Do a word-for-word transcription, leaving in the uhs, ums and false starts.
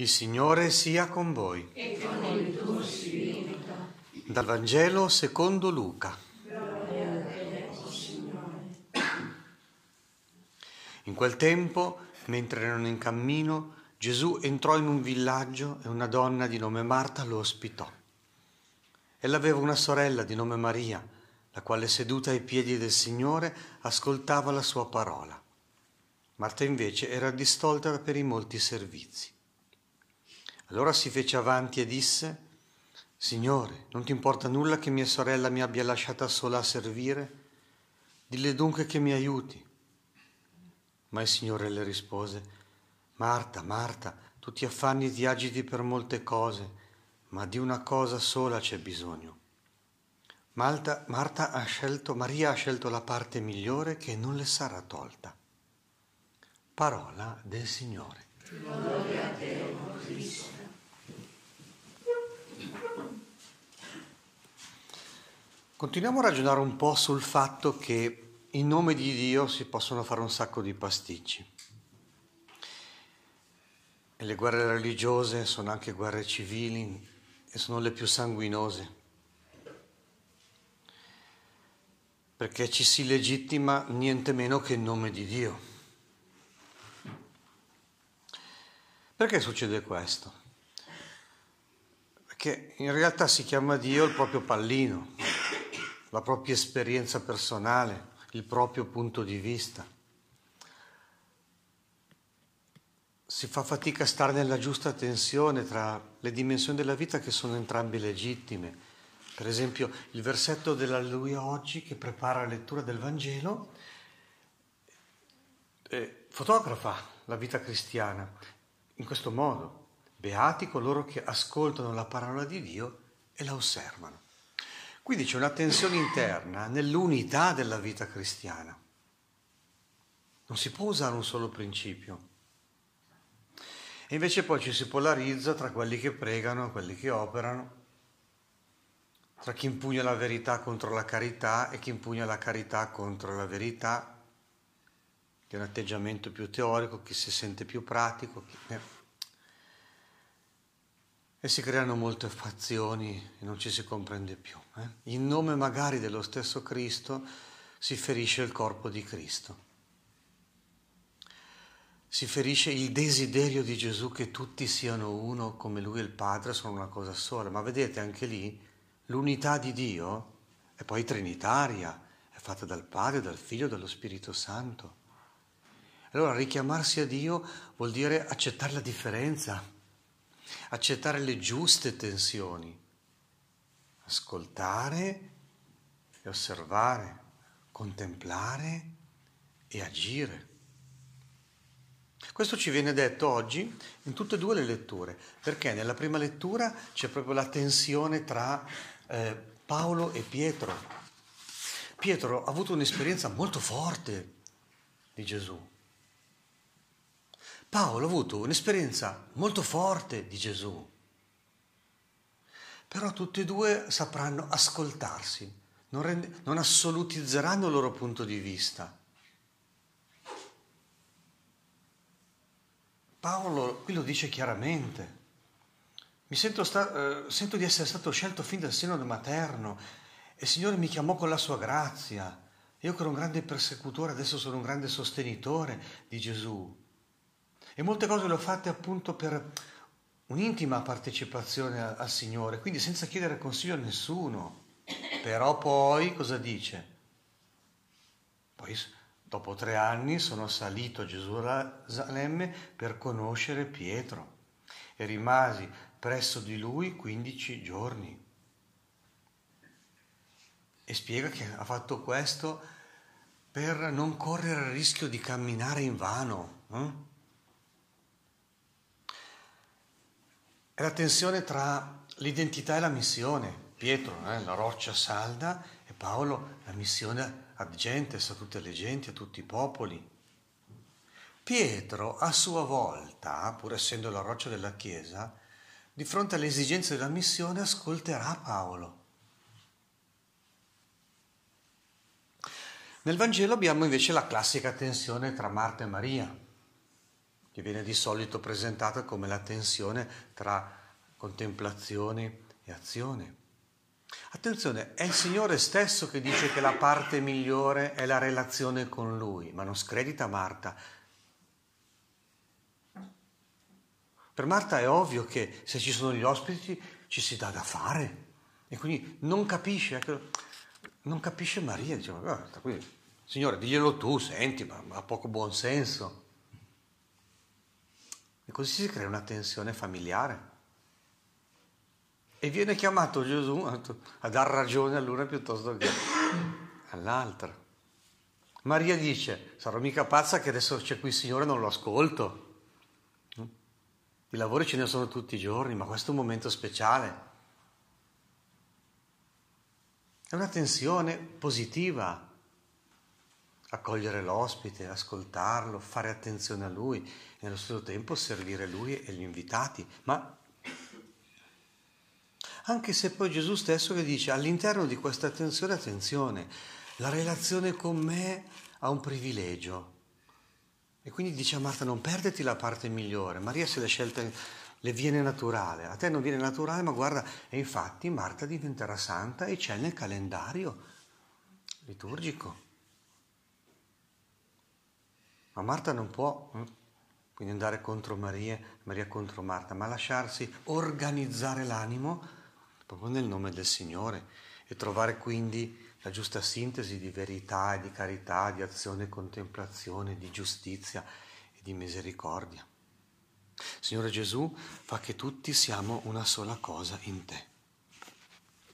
Il Signore sia con voi. E con il tuo spirito. Dal Vangelo secondo Luca. Gloria a te, Signore. In quel tempo, mentre erano in cammino, Gesù entrò in un villaggio e una donna di nome Marta lo ospitò. Ella aveva una sorella di nome Maria, la quale seduta ai piedi del Signore ascoltava la sua parola. Marta invece era distolta per i molti servizi. Allora si fece avanti e disse: «Signore, non ti importa nulla che mia sorella mi abbia lasciata sola a servire? Dille dunque che mi aiuti». Ma il Signore le rispose: «Marta, Marta, tu ti affanni e ti agiti per molte cose, ma di una cosa sola c'è bisogno. Marta, Marta ha scelto, Maria ha scelto la parte migliore che non le sarà tolta». Parola del Signore. Gloria a te, o Cristo. Continuiamo a ragionare un po' sul fatto che in nome di Dio si possono fare un sacco di pasticci. E le guerre religiose sono anche guerre civili e sono le più sanguinose. Perché ci si legittima niente meno che in nome di Dio. Perché succede questo? Perché in realtà si chiama Dio il proprio pallino, la propria esperienza personale, il proprio punto di vista. Si fa fatica a stare nella giusta tensione tra le dimensioni della vita che sono entrambe legittime. Per esempio, il versetto dell'Alleluia oggi che prepara la lettura del Vangelo eh, fotografa la vita cristiana. In questo modo: beati coloro che ascoltano la parola di Dio e la osservano. Quindi c'è una tensione interna nell'unità della vita cristiana. Non si può usare un solo principio. E invece poi ci si polarizza tra quelli che pregano e quelli che operano, tra chi impugna la verità contro la carità e chi impugna la carità contro la verità. Che è un atteggiamento più teorico, chi si sente più pratico. Chi... E si creano molte fazioni e non ci si comprende più. Eh? In nome magari dello stesso Cristo si ferisce il corpo di Cristo. Si ferisce il desiderio di Gesù che tutti siano uno, come Lui e il Padre sono una cosa sola. Ma vedete, anche lì l'unità di Dio è poi trinitaria, è fatta dal Padre, dal Figlio e dallo Spirito Santo. Allora richiamarsi a Dio vuol dire accettare la differenza, accettare le giuste tensioni, ascoltare e osservare, contemplare e agire. Questo ci viene detto oggi in tutte e due le letture, perché nella prima lettura c'è proprio la tensione tra eh, Paolo e Pietro. Pietro ha avuto un'esperienza molto forte di Gesù. Paolo ha avuto un'esperienza molto forte di Gesù, però tutti e due sapranno ascoltarsi, non, rende, non assolutizzeranno il loro punto di vista. Paolo qui lo dice chiaramente: mi sento, sta, eh, sento di essere stato scelto fin dal seno materno e il Signore mi chiamò con la sua grazia. Io che ero un grande persecutore adesso sono un grande sostenitore di Gesù. E molte cose le ho fatte appunto per un'intima partecipazione al Signore, quindi senza chiedere consiglio a nessuno. Però poi cosa dice? Poi dopo tre anni sono salito a Gerusalemme per conoscere Pietro e rimasi presso di lui quindici giorni. E spiega che ha fatto questo per non correre il rischio di camminare in vano, eh? È la tensione tra l'identità e la missione. Pietro, eh, la roccia salda, e Paolo, la missione ad gentes, a tutte le genti, a tutti i popoli. Pietro, a sua volta, pur essendo la roccia della Chiesa, di fronte alle esigenze della missione, ascolterà Paolo. Nel Vangelo abbiamo invece la classica tensione tra Marta e Maria. che viene di solito presentata come la tensione tra contemplazione e azione. Attenzione, è il Signore stesso che dice che la parte migliore è la relazione con Lui, ma non scredita Marta. Per Marta è ovvio che se ci sono gli ospiti ci si dà da fare, e quindi non capisce, ecco, non capisce Maria, diceva, guarda qui, Signore, diglielo tu, senti, ma ha poco buon senso. E così si crea una tensione familiare. E viene chiamato Gesù a dar ragione all'una piuttosto che all'altra. Maria dice, sarò mica pazza che adesso c'è qui il Signore e non lo ascolto. I lavori ce ne sono tutti i giorni, ma questo è un momento speciale. È una tensione positiva. Accogliere l'ospite, ascoltarlo, fare attenzione a lui e nello stesso tempo servire lui e gli invitati. Ma anche se poi Gesù stesso che dice all'interno di questa tensione, attenzione, la relazione con me ha un privilegio. E quindi dice a Marta non perderti la parte migliore, Maria se le scelte le viene naturale, a te non viene naturale, ma guarda, e infatti Marta diventerà santa e c'è nel calendario liturgico. Ma Marta non può quindi andare contro Maria, Maria contro Marta, ma lasciarsi organizzare l'animo proprio nel nome del Signore e trovare quindi la giusta sintesi di verità e di carità, di azione e contemplazione, di giustizia e di misericordia. Signore Gesù, fa che tutti siamo una sola cosa in te.